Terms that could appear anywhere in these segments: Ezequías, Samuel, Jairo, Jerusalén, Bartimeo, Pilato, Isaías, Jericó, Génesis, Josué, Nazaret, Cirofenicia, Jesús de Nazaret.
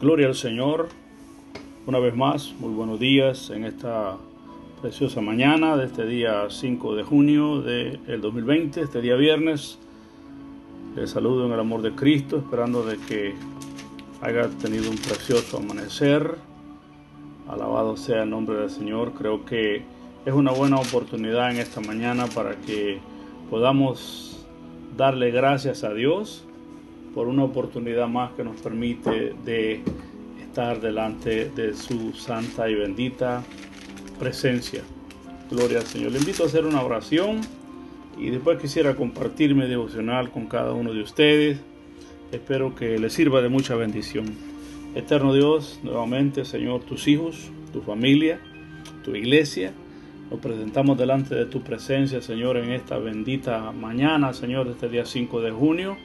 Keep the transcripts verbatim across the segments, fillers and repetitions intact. Gloria al Señor. Una vez más, muy buenos días en esta preciosa mañana de este día cinco de junio del dos mil veinte, este día viernes. Les saludo en el amor de Cristo, esperando de que haya tenido un precioso amanecer. Alabado sea el nombre del Señor. Creo que es una buena oportunidad en esta mañana para que podamos darle gracias a Dios por una oportunidad más que nos permite de estar delante de su santa y bendita presencia. Gloria al Señor. Le invito a hacer una oración y después quisiera compartir mi devocional con cada uno de ustedes. Espero que les sirva de mucha bendición. Eterno Dios, nuevamente, Señor, tus hijos, tu familia, tu iglesia, nos presentamos delante de tu presencia, Señor, en esta bendita mañana, Señor, de este día cinco de junio.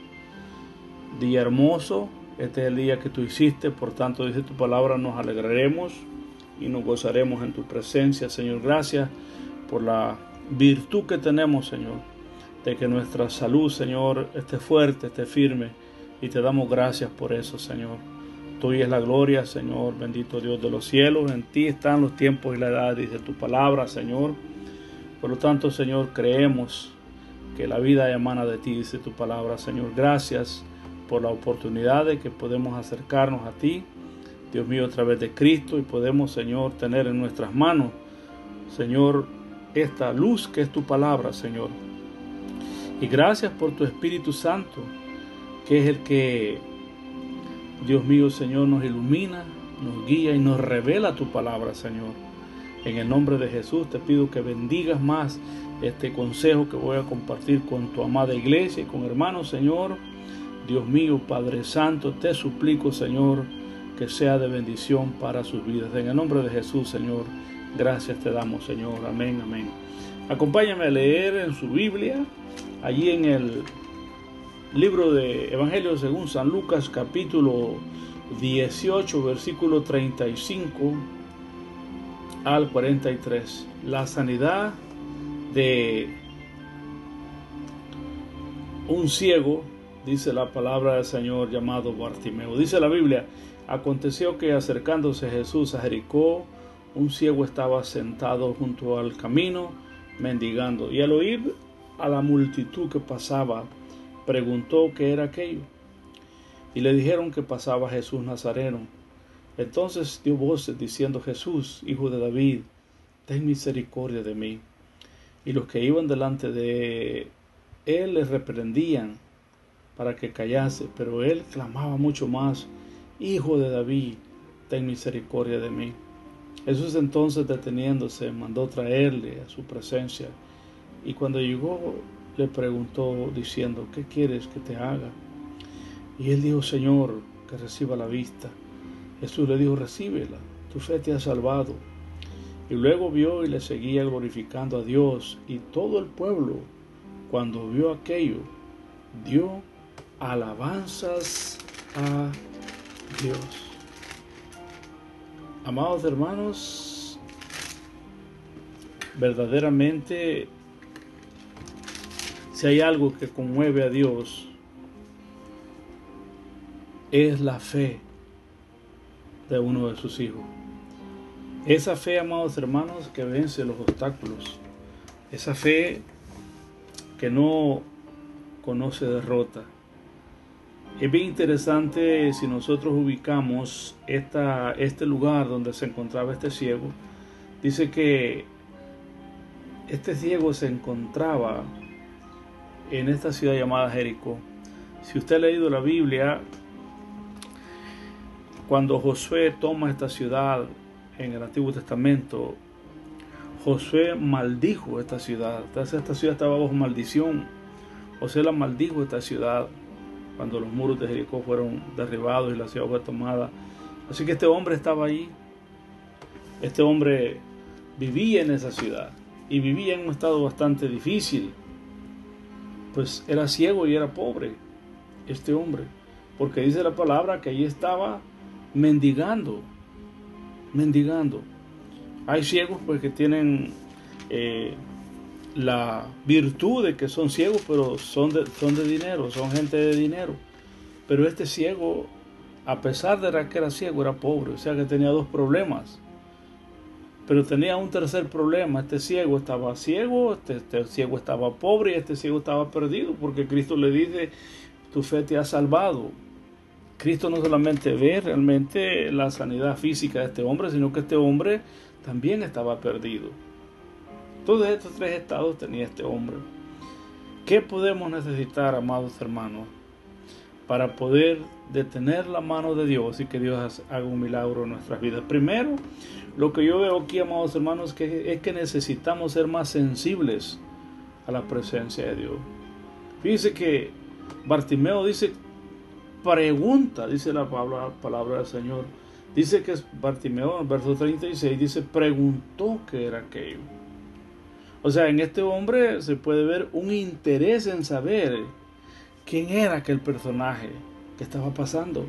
Día hermoso, este es el día que tú hiciste, por tanto dice tu palabra, nos alegraremos y nos gozaremos en tu presencia, Señor. Gracias por la virtud que tenemos, Señor, de que nuestra salud, Señor, esté fuerte, esté firme, y te damos gracias por eso, Señor. Tuya es la gloria, Señor, bendito Dios de los cielos, en ti están los tiempos y la edad, dice tu palabra, Señor. Por lo tanto, Señor, creemos que la vida emana de ti, dice tu palabra, Señor. Gracias por la oportunidad de que podemos acercarnos a ti, Dios mío, a través de Cristo, y podemos, Señor, tener en nuestras manos, Señor, esta luz que es tu palabra, Señor. Y gracias por tu Espíritu Santo, que es el que, Dios mío, Señor, nos ilumina, nos guía y nos revela tu palabra, Señor. En el nombre de Jesús te pido que bendigas más este consejo que voy a compartir con tu amada iglesia y con hermanos, Señor. Dios mío, Padre Santo, te suplico, Señor, que sea de bendición para sus vidas. En el nombre de Jesús, Señor, gracias te damos, Señor. Amén, amén. Acompáñame a leer en su Biblia, allí en el libro de Evangelio según San Lucas, capítulo dieciocho, versículo treinta y cinco al cuarenta y tres. La sanidad de un ciego. Dice la palabra del Señor, llamado Bartimeo. Dice la Biblia: aconteció que acercándose Jesús a Jericó, un ciego estaba sentado junto al camino, mendigando. Y al oír a la multitud que pasaba, preguntó qué era aquello. Y le dijeron que pasaba Jesús Nazareno. Entonces dio voces diciendo: Jesús, hijo de David, ten misericordia de mí. Y los que iban delante de él les reprendían para que callase, pero él clamaba mucho más: Hijo de David, ten misericordia de mí. Jesús entonces, deteniéndose, mandó traerle a su presencia, y cuando llegó le preguntó diciendo: ¿qué quieres que te haga? Y él dijo: Señor, que reciba la vista. Jesús le dijo: recíbela, tu fe te ha salvado. Y luego vio y le seguía glorificando a Dios, y todo el pueblo, cuando vio aquello, dio alabanzas a Dios. Amados hermanos, verdaderamente, si hay algo que conmueve a Dios, es la fe de uno de sus hijos. Esa fe, amados hermanos, que vence los obstáculos. Esa fe que no conoce derrota. Es bien interesante si nosotros ubicamos esta, este lugar donde se encontraba este ciego. Dice que este ciego se encontraba en esta ciudad llamada Jericó. Si usted ha leído la Biblia, cuando Josué toma esta ciudad en el Antiguo Testamento, Josué maldijo esta ciudad. Entonces esta ciudad estaba bajo maldición. Josué la maldijo esta ciudad cuando los muros de Jericó fueron derribados y la ciudad fue tomada. Así que este hombre estaba ahí. Este hombre vivía en esa ciudad y vivía en un estado bastante difícil. Pues era ciego y era pobre este hombre, porque dice la palabra que allí estaba mendigando, mendigando. Hay ciegos pues que tienen eh, la virtud de que son ciegos, pero son de, son de dinero, son gente de dinero. Pero este ciego a pesar de que era ciego, era pobre, o sea que tenía dos problemas. Pero tenía un tercer problema, este ciego estaba ciego, este, este ciego estaba pobre y este ciego estaba perdido, porque Cristo le dice, tu fe te ha salvado. Cristo no solamente ve realmente la sanidad física de este hombre, sino que este hombre también estaba perdido. Todos estos tres estados tenía este hombre. ¿Qué podemos necesitar, amados hermanos, para poder detener la mano de Dios y que Dios haga un milagro en nuestras vidas? Primero, lo que yo veo aquí, amados hermanos, que es que necesitamos ser más sensibles a la presencia de Dios. Fíjense que Bartimeo dice, pregunta, dice la palabra, palabra del Señor. Dice que Bartimeo, en el verso treinta y seis, dice, preguntó qué era aquello. O sea, en este hombre se puede ver un interés en saber quién era aquel personaje que estaba pasando.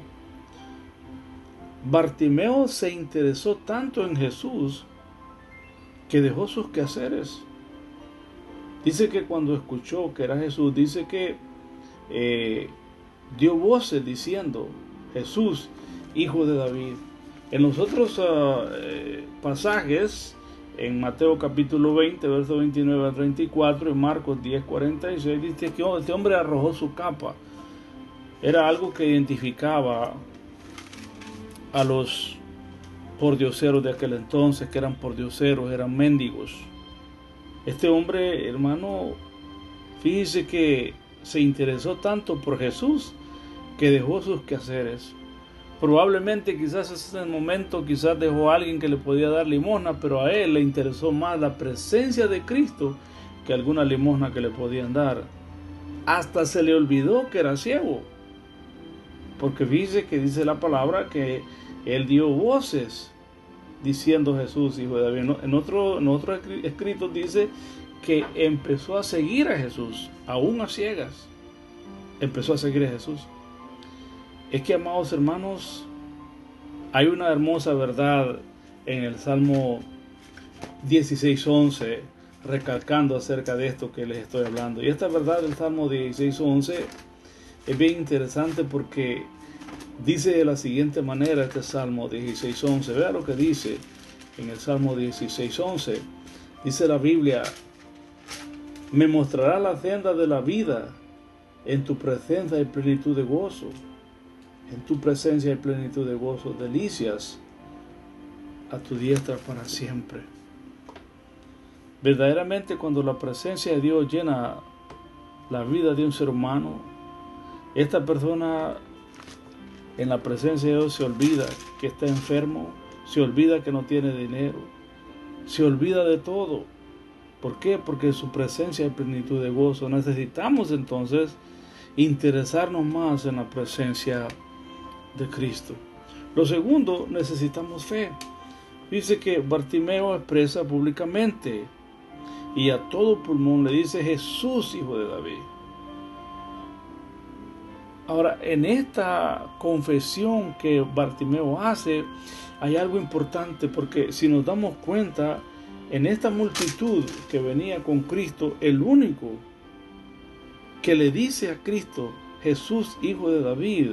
Bartimeo se interesó tanto en Jesús que dejó sus quehaceres. Dice que cuando escuchó que era Jesús, dice que eh, dio voces diciendo, Jesús, hijo de David. En los otros uh, eh, pasajes, en Mateo capítulo veinte, verso veintinueve al treinta y cuatro, en Marcos diez, cuarenta y seis, dice que este hombre arrojó su capa. Era algo que identificaba a los pordioseros de aquel entonces, que eran pordioseros, eran mendigos. Este hombre, hermano, fíjese que se interesó tanto por Jesús que dejó sus quehaceres. Probablemente, quizás en el momento, quizás dejó a alguien que le podía dar limosna, pero a él le interesó más la presencia de Cristo que alguna limosna que le podían dar. Hasta se le olvidó que era ciego, porque dice que dice la palabra que él dio voces diciendo, Jesús, hijo de David. En otro, en otro escrito dice que empezó a seguir a Jesús, aún a ciegas. Empezó a seguir a Jesús. Es que, amados hermanos, hay una hermosa verdad en el Salmo dieciséis, once, recalcando acerca de esto que les estoy hablando. Y esta verdad del Salmo dieciséis, once es bien interesante porque dice de la siguiente manera este Salmo dieciséis, once. Vea lo que dice en el Salmo dieciséis, once. Dice la Biblia, me mostrará la senda de la vida, en tu presencia hay plenitud de gozo. En tu presencia hay plenitud de gozo, delicias a tu diestra para siempre. Verdaderamente, cuando la presencia de Dios llena la vida de un ser humano, esta persona en la presencia de Dios se olvida que está enfermo, se olvida que no tiene dinero, se olvida de todo. ¿Por qué? Porque en su presencia hay plenitud de gozo. Necesitamos entonces interesarnos más en la presencia de Cristo. Lo segundo, necesitamos fe. Dice que Bartimeo expresa públicamente y a todo pulmón le dice, Jesús, hijo de David. Ahora, en esta confesión que Bartimeo hace, hay algo importante, porque si nos damos cuenta, en esta multitud que venía con Cristo, el único que le dice a Cristo, Jesús, hijo de David,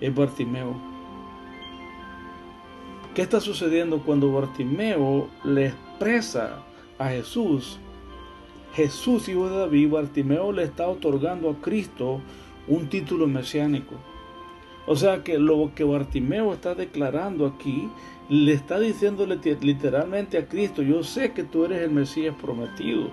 es Bartimeo. ¿Qué está sucediendo cuando Bartimeo le expresa a Jesús, Jesús, hijo de David? Bartimeo le está otorgando a Cristo un título mesiánico. O sea que lo que Bartimeo está declarando aquí, le está diciendo literalmente a Cristo, yo sé que tú eres el Mesías prometido.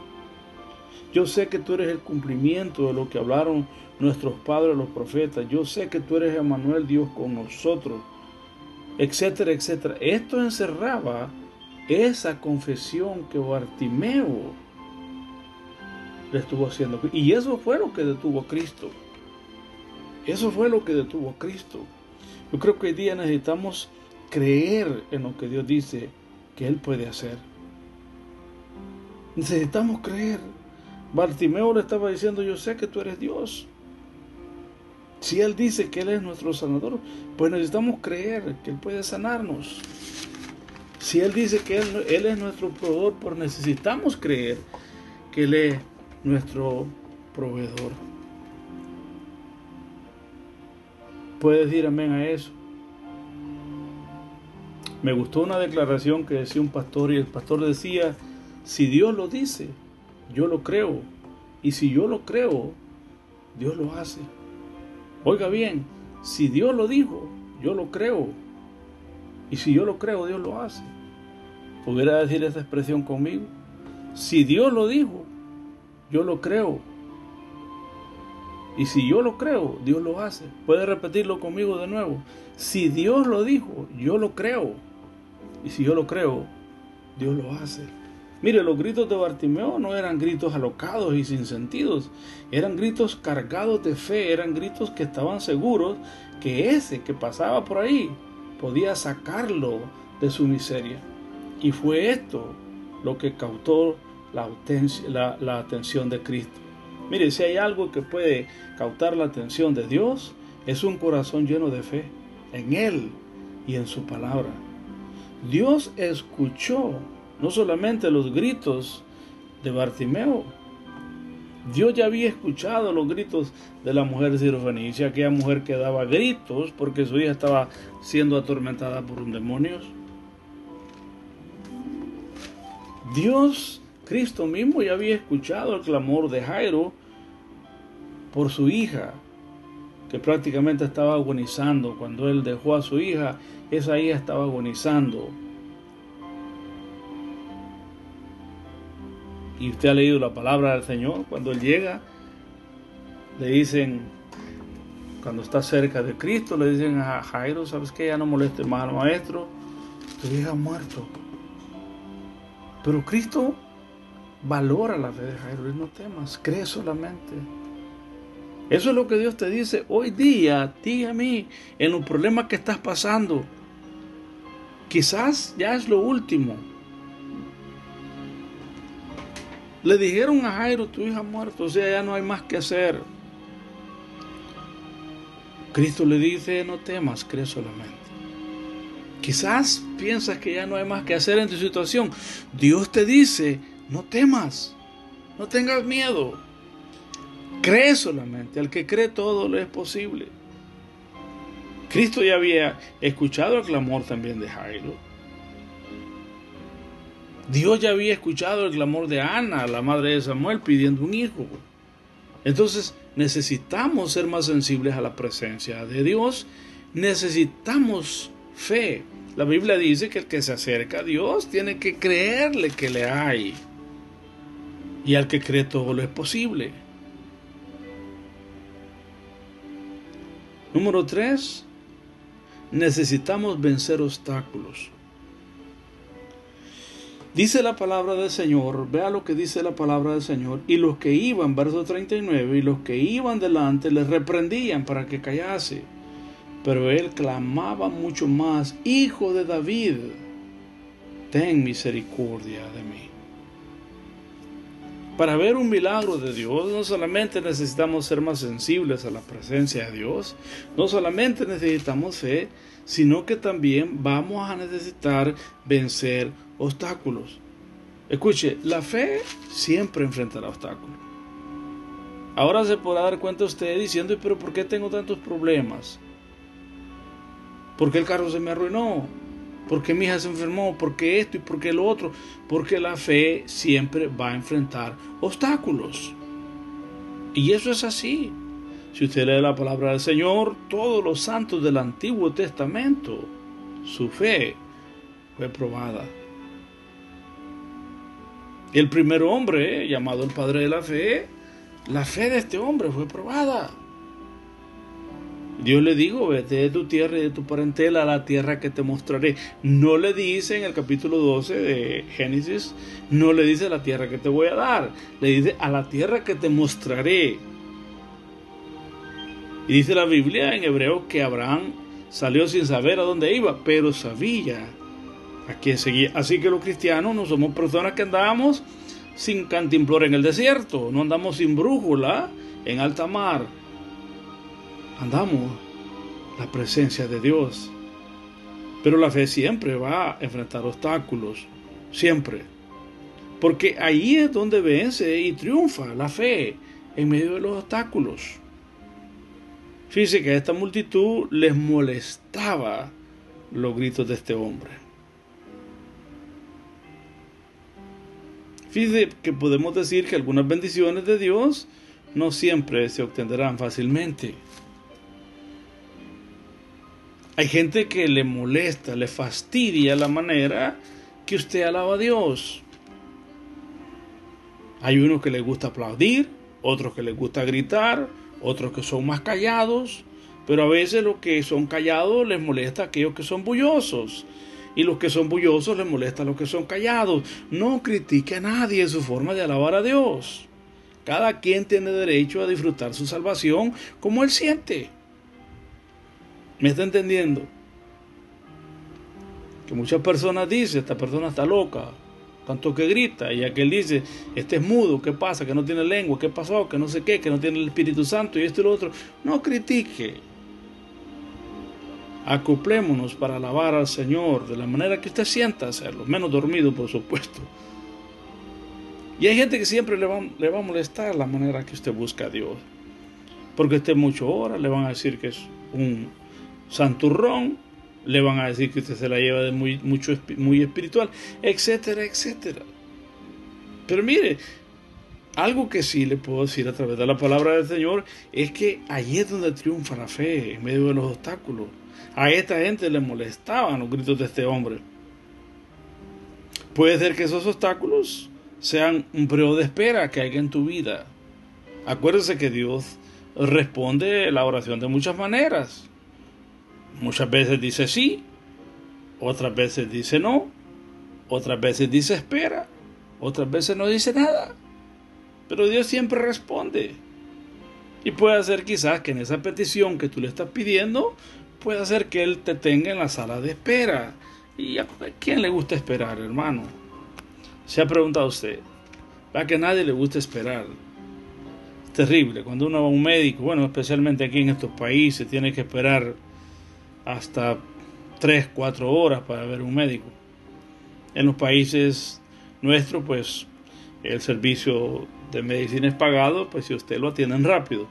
Yo sé que tú eres el cumplimiento de lo que hablaron nuestros padres, los profetas. Yo sé que tú eres Emmanuel, Dios con nosotros, etcétera, etcétera. Esto encerraba esa confesión que Bartimeo le estuvo haciendo. Y eso fue lo que detuvo a Cristo. Eso fue lo que detuvo a Cristo. Yo creo que hoy día necesitamos creer en lo que Dios dice que Él puede hacer. Necesitamos creer. Bartimeo le estaba diciendo, yo sé que tú eres Dios. Si Él dice que Él es nuestro sanador, pues necesitamos creer que Él puede sanarnos. Si Él dice que Él, Él es nuestro proveedor, pues necesitamos creer que Él es nuestro proveedor. Puede decir amén a eso. Me gustó una declaración que decía un pastor, y el pastor decía: si Dios lo dice, yo lo creo, y si yo lo creo, Dios lo hace. Oiga bien, si Dios lo dijo, yo lo creo, y si yo lo creo, Dios lo hace. ¿Pudiera decir esta expresión conmigo? Si Dios lo dijo, yo lo creo, y si yo lo creo, Dios lo hace. ¿Puede repetirlo conmigo de nuevo? Si Dios lo dijo, yo lo creo, y si yo lo creo, Dios lo hace. Mire, los gritos de Bartimeo no eran gritos alocados y sin sentidos, eran gritos cargados de fe, eran gritos que estaban seguros que ese que pasaba por ahí podía sacarlo de su miseria. Y fue esto lo que cautó la, la, la atención de Cristo. Mire, si hay algo que puede captar la atención de Dios, es un corazón lleno de fe en Él y en su palabra. Dios escuchó no solamente los gritos de Bartimeo. Dios ya había escuchado los gritos de la mujer cirofenicia, aquella mujer que daba gritos porque su hija estaba siendo atormentada por un demonio. Dios, Cristo mismo, ya había escuchado el clamor de Jairo por su hija, que prácticamente estaba agonizando. Cuando él dejó a su hija, esa hija estaba agonizando. Y usted ha leído la palabra del Señor. Cuando él llega, le dicen, cuando está cerca de Cristo, le dicen a Jairo: ¿sabes qué? Ya no moleste más al maestro, tu hija ha muerto. Pero Cristo valora la fe de Jairo. No temas, cree solamente. Eso es lo que Dios te dice hoy día, a ti y a mí, en los problemas que estás pasando. Quizás ya es lo último. Le dijeron a Jairo: tu hija ha muerto, o sea, ya no hay más que hacer. Cristo le dice: no temas, cree solamente. Quizás piensas que ya no hay más que hacer en tu situación. Dios te dice: no temas, no tengas miedo, cree solamente. Al que cree, todo le es posible. Cristo ya había escuchado el clamor también de Jairo. Dios ya había escuchado el clamor de Ana, la madre de Samuel, pidiendo un hijo. Entonces necesitamos ser más sensibles a la presencia de Dios. Necesitamos fe. La Biblia dice que el que se acerca a Dios tiene que creerle que le hay. Y al que cree, todo lo es posible. Número tres, necesitamos vencer obstáculos. Dice la palabra del Señor, vea lo que dice la palabra del Señor: y los que iban, verso treinta y nueve, y los que iban delante les reprendían para que callase. Pero él clamaba mucho más: Hijo de David, ten misericordia de mí. Para ver un milagro de Dios, no solamente necesitamos ser más sensibles a la presencia de Dios, no solamente necesitamos fe, sino que también vamos a necesitar vencer obstáculos. Escuche, la fe siempre enfrentará obstáculos. Ahora se podrá dar cuenta usted diciendo: pero ¿por qué tengo tantos problemas? Porque el carro se me arruinó, porque mi hija se enfermó, porque esto y porque lo otro, porque la fe siempre va a enfrentar obstáculos. Y eso es así. Si usted lee la palabra del Señor, todos los santos del Antiguo Testamento, su fe fue probada. El primer hombre, llamado el padre de la fe, la fe de este hombre fue probada. Dios le dijo: vete de tu tierra y de tu parentela a la tierra que te mostraré. No le dice en el capítulo doce de Génesis, no le dice la tierra que te voy a dar, le dice a la tierra que te mostraré. Y dice la Biblia en Hebreo que Abraham salió sin saber a dónde iba, pero sabía a quién seguía. Así que los cristianos no somos personas que andamos sin cantimplora en el desierto, no andamos sin brújula en alta mar. Andamos la presencia de Dios. Pero la fe siempre va a enfrentar obstáculos, siempre. Porque ahí es donde vence y triunfa la fe, en medio de los obstáculos. Fíjense que a esta multitud les molestaba los gritos de este hombre. Fíjense que podemos decir que algunas bendiciones de Dios no siempre se obtendrán fácilmente. Hay gente que le molesta, le fastidia la manera que usted alaba a Dios. Hay unos que les gusta aplaudir, otros que les gusta gritar, otros que son más callados, pero a veces los que son callados les molesta a aquellos que son bullosos, y los que son bullosos les molesta a los que son callados. No critique a nadie en su forma de alabar a Dios. Cada quien tiene derecho a disfrutar su salvación como él siente. ¿Me está entendiendo? Que muchas personas dicen, esta persona está loca, tanto que grita, y aquel dice, este es mudo, ¿qué pasa? Que no tiene lengua, ¿qué pasó? Que no sé qué, que no tiene el Espíritu Santo, y esto y lo otro. No critique. Acoplémonos para alabar al Señor de la manera que usted sienta hacerlo, menos dormido, por supuesto. Y hay gente que siempre le va, le va a molestar la manera que usted busca a Dios, porque usted mucho ora, le van a decir que es un santurrón, le van a decir que usted se la lleva de muy, mucho, muy espiritual, etcétera, etcétera. Pero mire, algo que sí le puedo decir a través de la palabra del Señor es que allí es donde triunfa la fe, en medio de los obstáculos. A esta gente le molestaban los gritos de este hombre. Puede ser que esos obstáculos sean un periodo de espera que haya en tu vida. Acuérdese que Dios responde la oración de muchas maneras. Muchas veces dice sí, otras veces dice no, otras veces dice espera, otras veces no dice nada. Pero Dios siempre responde. Y puede hacer quizás que en esa petición que tú le estás pidiendo, puede hacer que Él te tenga en la sala de espera. ¿Y a quién le gusta esperar, hermano? Se ha preguntado usted, ¿verdad que a nadie le gusta esperar? Es terrible. Cuando uno va a un médico, bueno, especialmente aquí en estos países, tiene que esperar hasta tres, cuatro horas para ver un médico. En los países nuestros, pues, el servicio de medicina es pagado, pues si usted lo atienden rápido.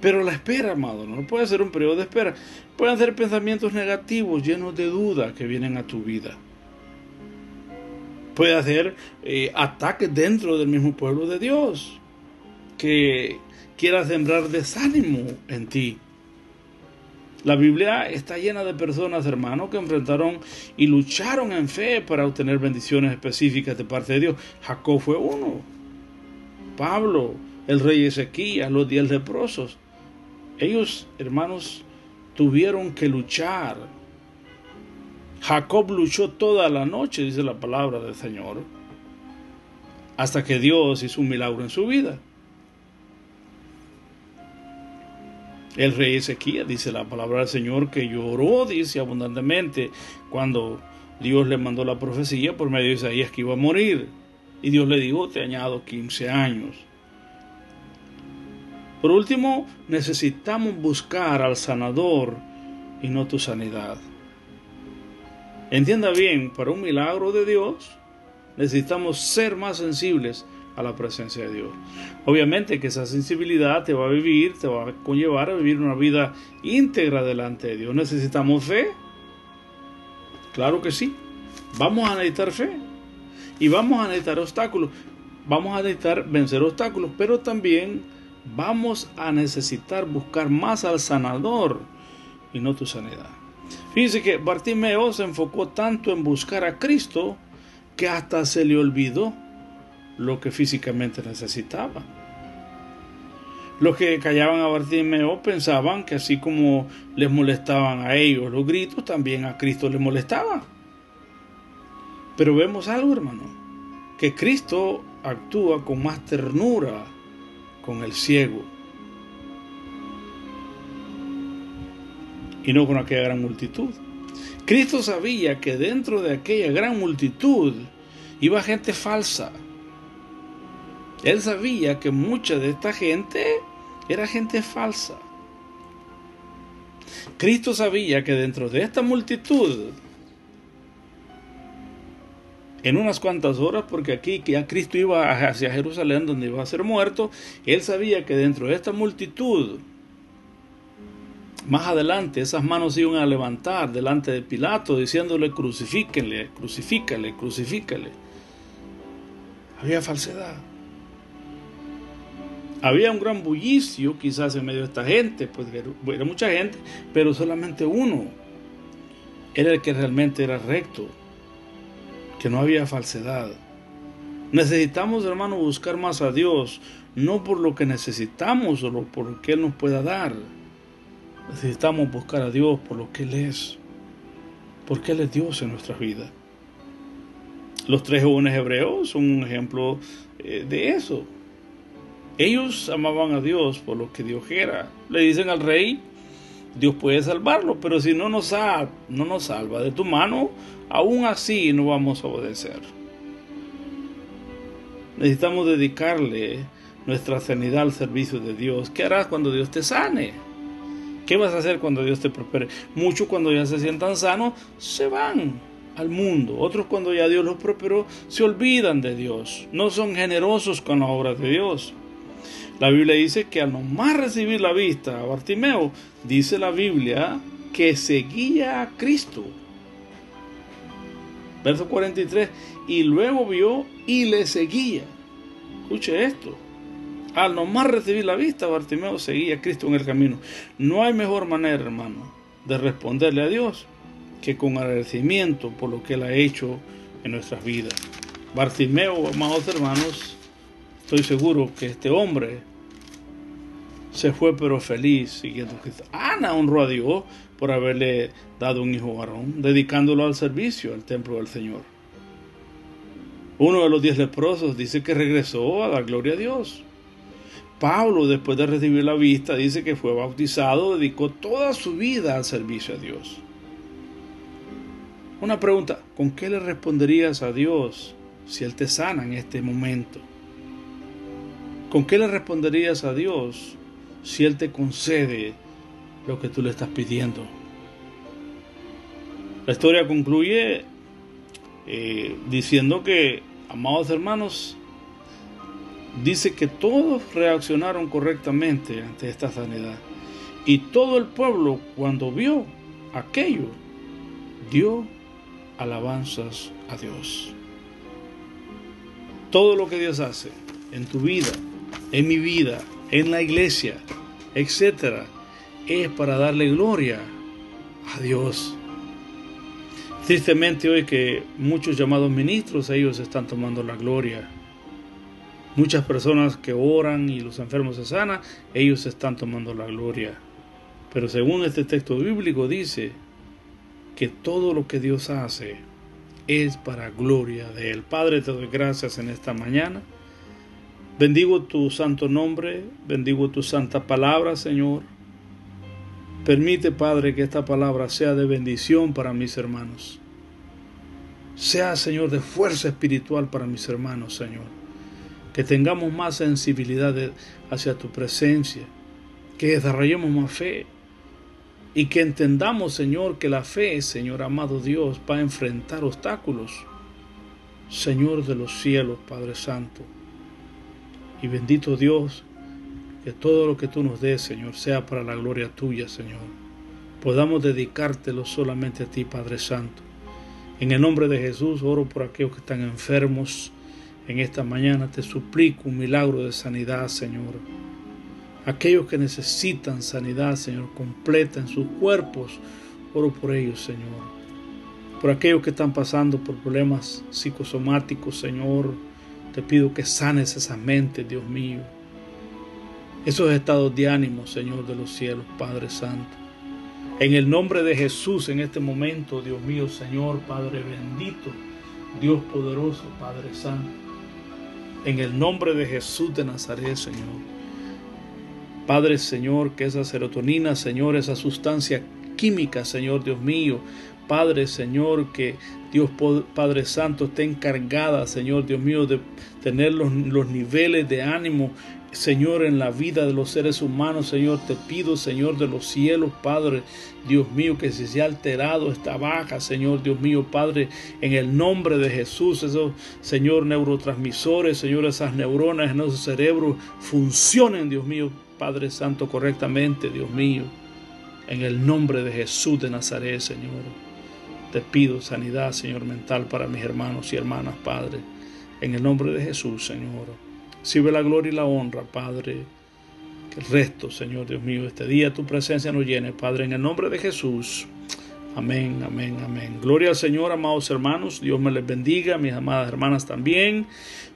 Pero la espera, amado, no puede ser un periodo de espera. Pueden ser pensamientos negativos, llenos de duda, que vienen a tu vida. Puede hacer eh, ataques dentro del mismo pueblo de Dios, que quiera sembrar desánimo en ti. La Biblia está llena de personas, hermanos, que enfrentaron y lucharon en fe para obtener bendiciones específicas de parte de Dios. Jacob fue uno. Pablo, el rey Ezequías, los diez leprosos. Ellos, hermanos, tuvieron que luchar. Jacob luchó toda la noche, dice la palabra del Señor, hasta que Dios hizo un milagro en su vida. El rey Ezequías, dice la palabra del Señor, que lloró, dice, abundantemente, cuando Dios le mandó la profecía por medio de Isaías que iba a morir. Y Dios le dijo, te añado quince años. Por último, necesitamos buscar al sanador y no tu sanidad. Entienda bien, para un milagro de Dios, necesitamos ser más sensibles a la presencia de Dios. Obviamente que esa sensibilidad te va a vivir, te va a conllevar a vivir una vida íntegra delante de Dios. ¿Necesitamos fe? Claro que sí. Vamos a necesitar fe. Y vamos a necesitar obstáculos. Vamos a necesitar vencer obstáculos. Pero también vamos a necesitar buscar más al sanador y no tu sanidad. Fíjense que Bartimeo se enfocó tanto en buscar a Cristo que hasta se le olvidó lo que físicamente necesitaba. Los que callaban a Bartimeo pensaban que así como les molestaban a ellos los gritos, también a Cristo les molestaba. Pero vemos algo, hermano, que Cristo actúa con más ternura con el ciego y no con aquella gran multitud. Cristo sabía que dentro de aquella gran multitud iba gente falsa. Él sabía que mucha de esta gente era gente falsa. Cristo sabía que dentro de esta multitud, en unas cuantas horas, porque aquí que ya Cristo iba hacia Jerusalén donde iba a ser muerto, Él sabía que dentro de esta multitud Más adelante esas manos se iban a levantar delante de Pilato diciéndole: crucifíquenle, crucifícale, crucifícale. Había falsedad. Había un gran bullicio quizás en medio de esta gente, pues era mucha gente, pero solamente uno era el que realmente era recto, que no había falsedad. Necesitamos, hermano, buscar más a Dios, no por lo que necesitamos o por lo que Él nos pueda dar. Necesitamos buscar a Dios por lo que Él es, porque Él es Dios en nuestras vidas. Los tres jóvenes hebreos son un ejemplo de eso. Ellos amaban a Dios por lo que Dios era. Le dicen al rey: Dios puede salvarlo, pero si no nos, ha, no nos salva de tu mano, aún así no vamos a obedecer. Necesitamos dedicarle nuestra sanidad al servicio de Dios. ¿Qué harás cuando Dios te sane? ¿Qué vas a hacer cuando Dios te prospere? Muchos, cuando ya se sientan sanos, se van al mundo. Otros, cuando ya Dios los prosperó, se olvidan de Dios. No son generosos con las obras de Dios. La Biblia dice que al nomás recibir la vista a Bartimeo, dice la Biblia que seguía a Cristo. Verso cuarenta y tres, y luego vio y le seguía. Escuche esto. Al nomás recibir la vista, Bartimeo seguía a Cristo en el camino. No hay mejor manera, hermano, de responderle a Dios que con agradecimiento por lo que Él ha hecho en nuestras vidas. Bartimeo, amados hermanos, estoy seguro que este hombre se fue pero feliz siguiendo a Cristo. Ana honró a Dios por haberle dado un hijo varón, dedicándolo al servicio al templo del Señor. Uno de los diez leprosos dice que regresó a dar gloria a Dios. Pablo, después de recibir la vista, dice que fue bautizado, dedicó toda su vida al servicio a Dios. Una pregunta: ¿con qué le responderías a Dios si Él te sana en este momento? ¿Con qué le responderías a Dios si Él te concede lo que tú le estás pidiendo? La historia concluye eh, diciendo que, amados hermanos, dice que todos reaccionaron correctamente ante esta sanidad. Y todo el pueblo, cuando vio aquello, dio alabanzas a Dios. Todo lo que Dios hace en tu vida, en mi vida, en la iglesia, etcétera, es para darle gloria a Dios. Tristemente hoy que muchos llamados ministros, ellos están tomando la gloria. Muchas personas que oran y los enfermos se sanan, ellos están tomando la gloria. Pero según este texto bíblico dice que todo lo que Dios hace es para gloria de Él. Padre, te doy gracias en esta mañana. Bendigo tu santo nombre, bendigo tu santa palabra, Señor. Permite, Padre, que esta palabra sea de bendición para mis hermanos. Sea, Señor, de fuerza espiritual para mis hermanos, Señor. Que tengamos más sensibilidad de, hacia tu presencia, que desarrollemos más fe y que entendamos, Señor, que la fe, Señor amado Dios, va a enfrentar obstáculos, Señor de los cielos, Padre Santo. Y bendito Dios, que todo lo que tú nos des, Señor, sea para la gloria tuya, Señor. Podamos dedicártelo solamente a ti, Padre Santo. En el nombre de Jesús oro por aquellos que están enfermos. En esta mañana te suplico un milagro de sanidad, Señor. Aquellos que necesitan sanidad, Señor, completa en sus cuerpos, oro por ellos, Señor. Por aquellos que están pasando por problemas psicosomáticos, Señor, te pido que sanes esas mentes, Dios mío. Esos estados de ánimo, Señor de los cielos, Padre Santo. En el nombre de Jesús, en este momento, Dios mío, Señor, Padre bendito, Dios poderoso, Padre Santo. En el nombre de Jesús de Nazaret, Señor. Padre, Señor, que esa serotonina, Señor, esa sustancia química, Señor, Dios mío. Padre, Señor, que Dios Padre Santo esté encargada, Señor, Dios mío, de tener los, los niveles de ánimo, Señor, en la vida de los seres humanos, Señor, te pido, Señor, de los cielos, Padre, Dios mío, que si se ha alterado esta baja, Señor, Dios mío, Padre, en el nombre de Jesús, esos, Señor, neurotransmisores, Señor, esas neuronas en nuestro cerebro funcionen, Dios mío, Padre Santo, correctamente, Dios mío. En el nombre de Jesús de Nazaret, Señor, te pido sanidad, Señor, mental para mis hermanos y hermanas, Padre. En el nombre de Jesús, Señor, recibe la gloria y la honra, Padre. Que el resto, Señor, Dios mío, este día tu presencia nos llene, Padre, en el nombre de Jesús. Amén, amén, amén. Gloria al Señor, amados hermanos. Dios me les bendiga, mis amadas hermanas también.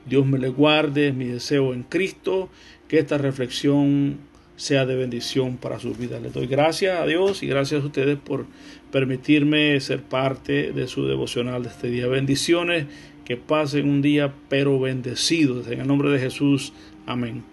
Dios me les guarde, es mi deseo en Cristo, que esta reflexión sea de bendición para sus vidas. Les doy gracias a Dios y gracias a ustedes por permitirme ser parte de su devocional de este día. Bendiciones, que pasen un día pero bendecidos. En el nombre de Jesús, amén.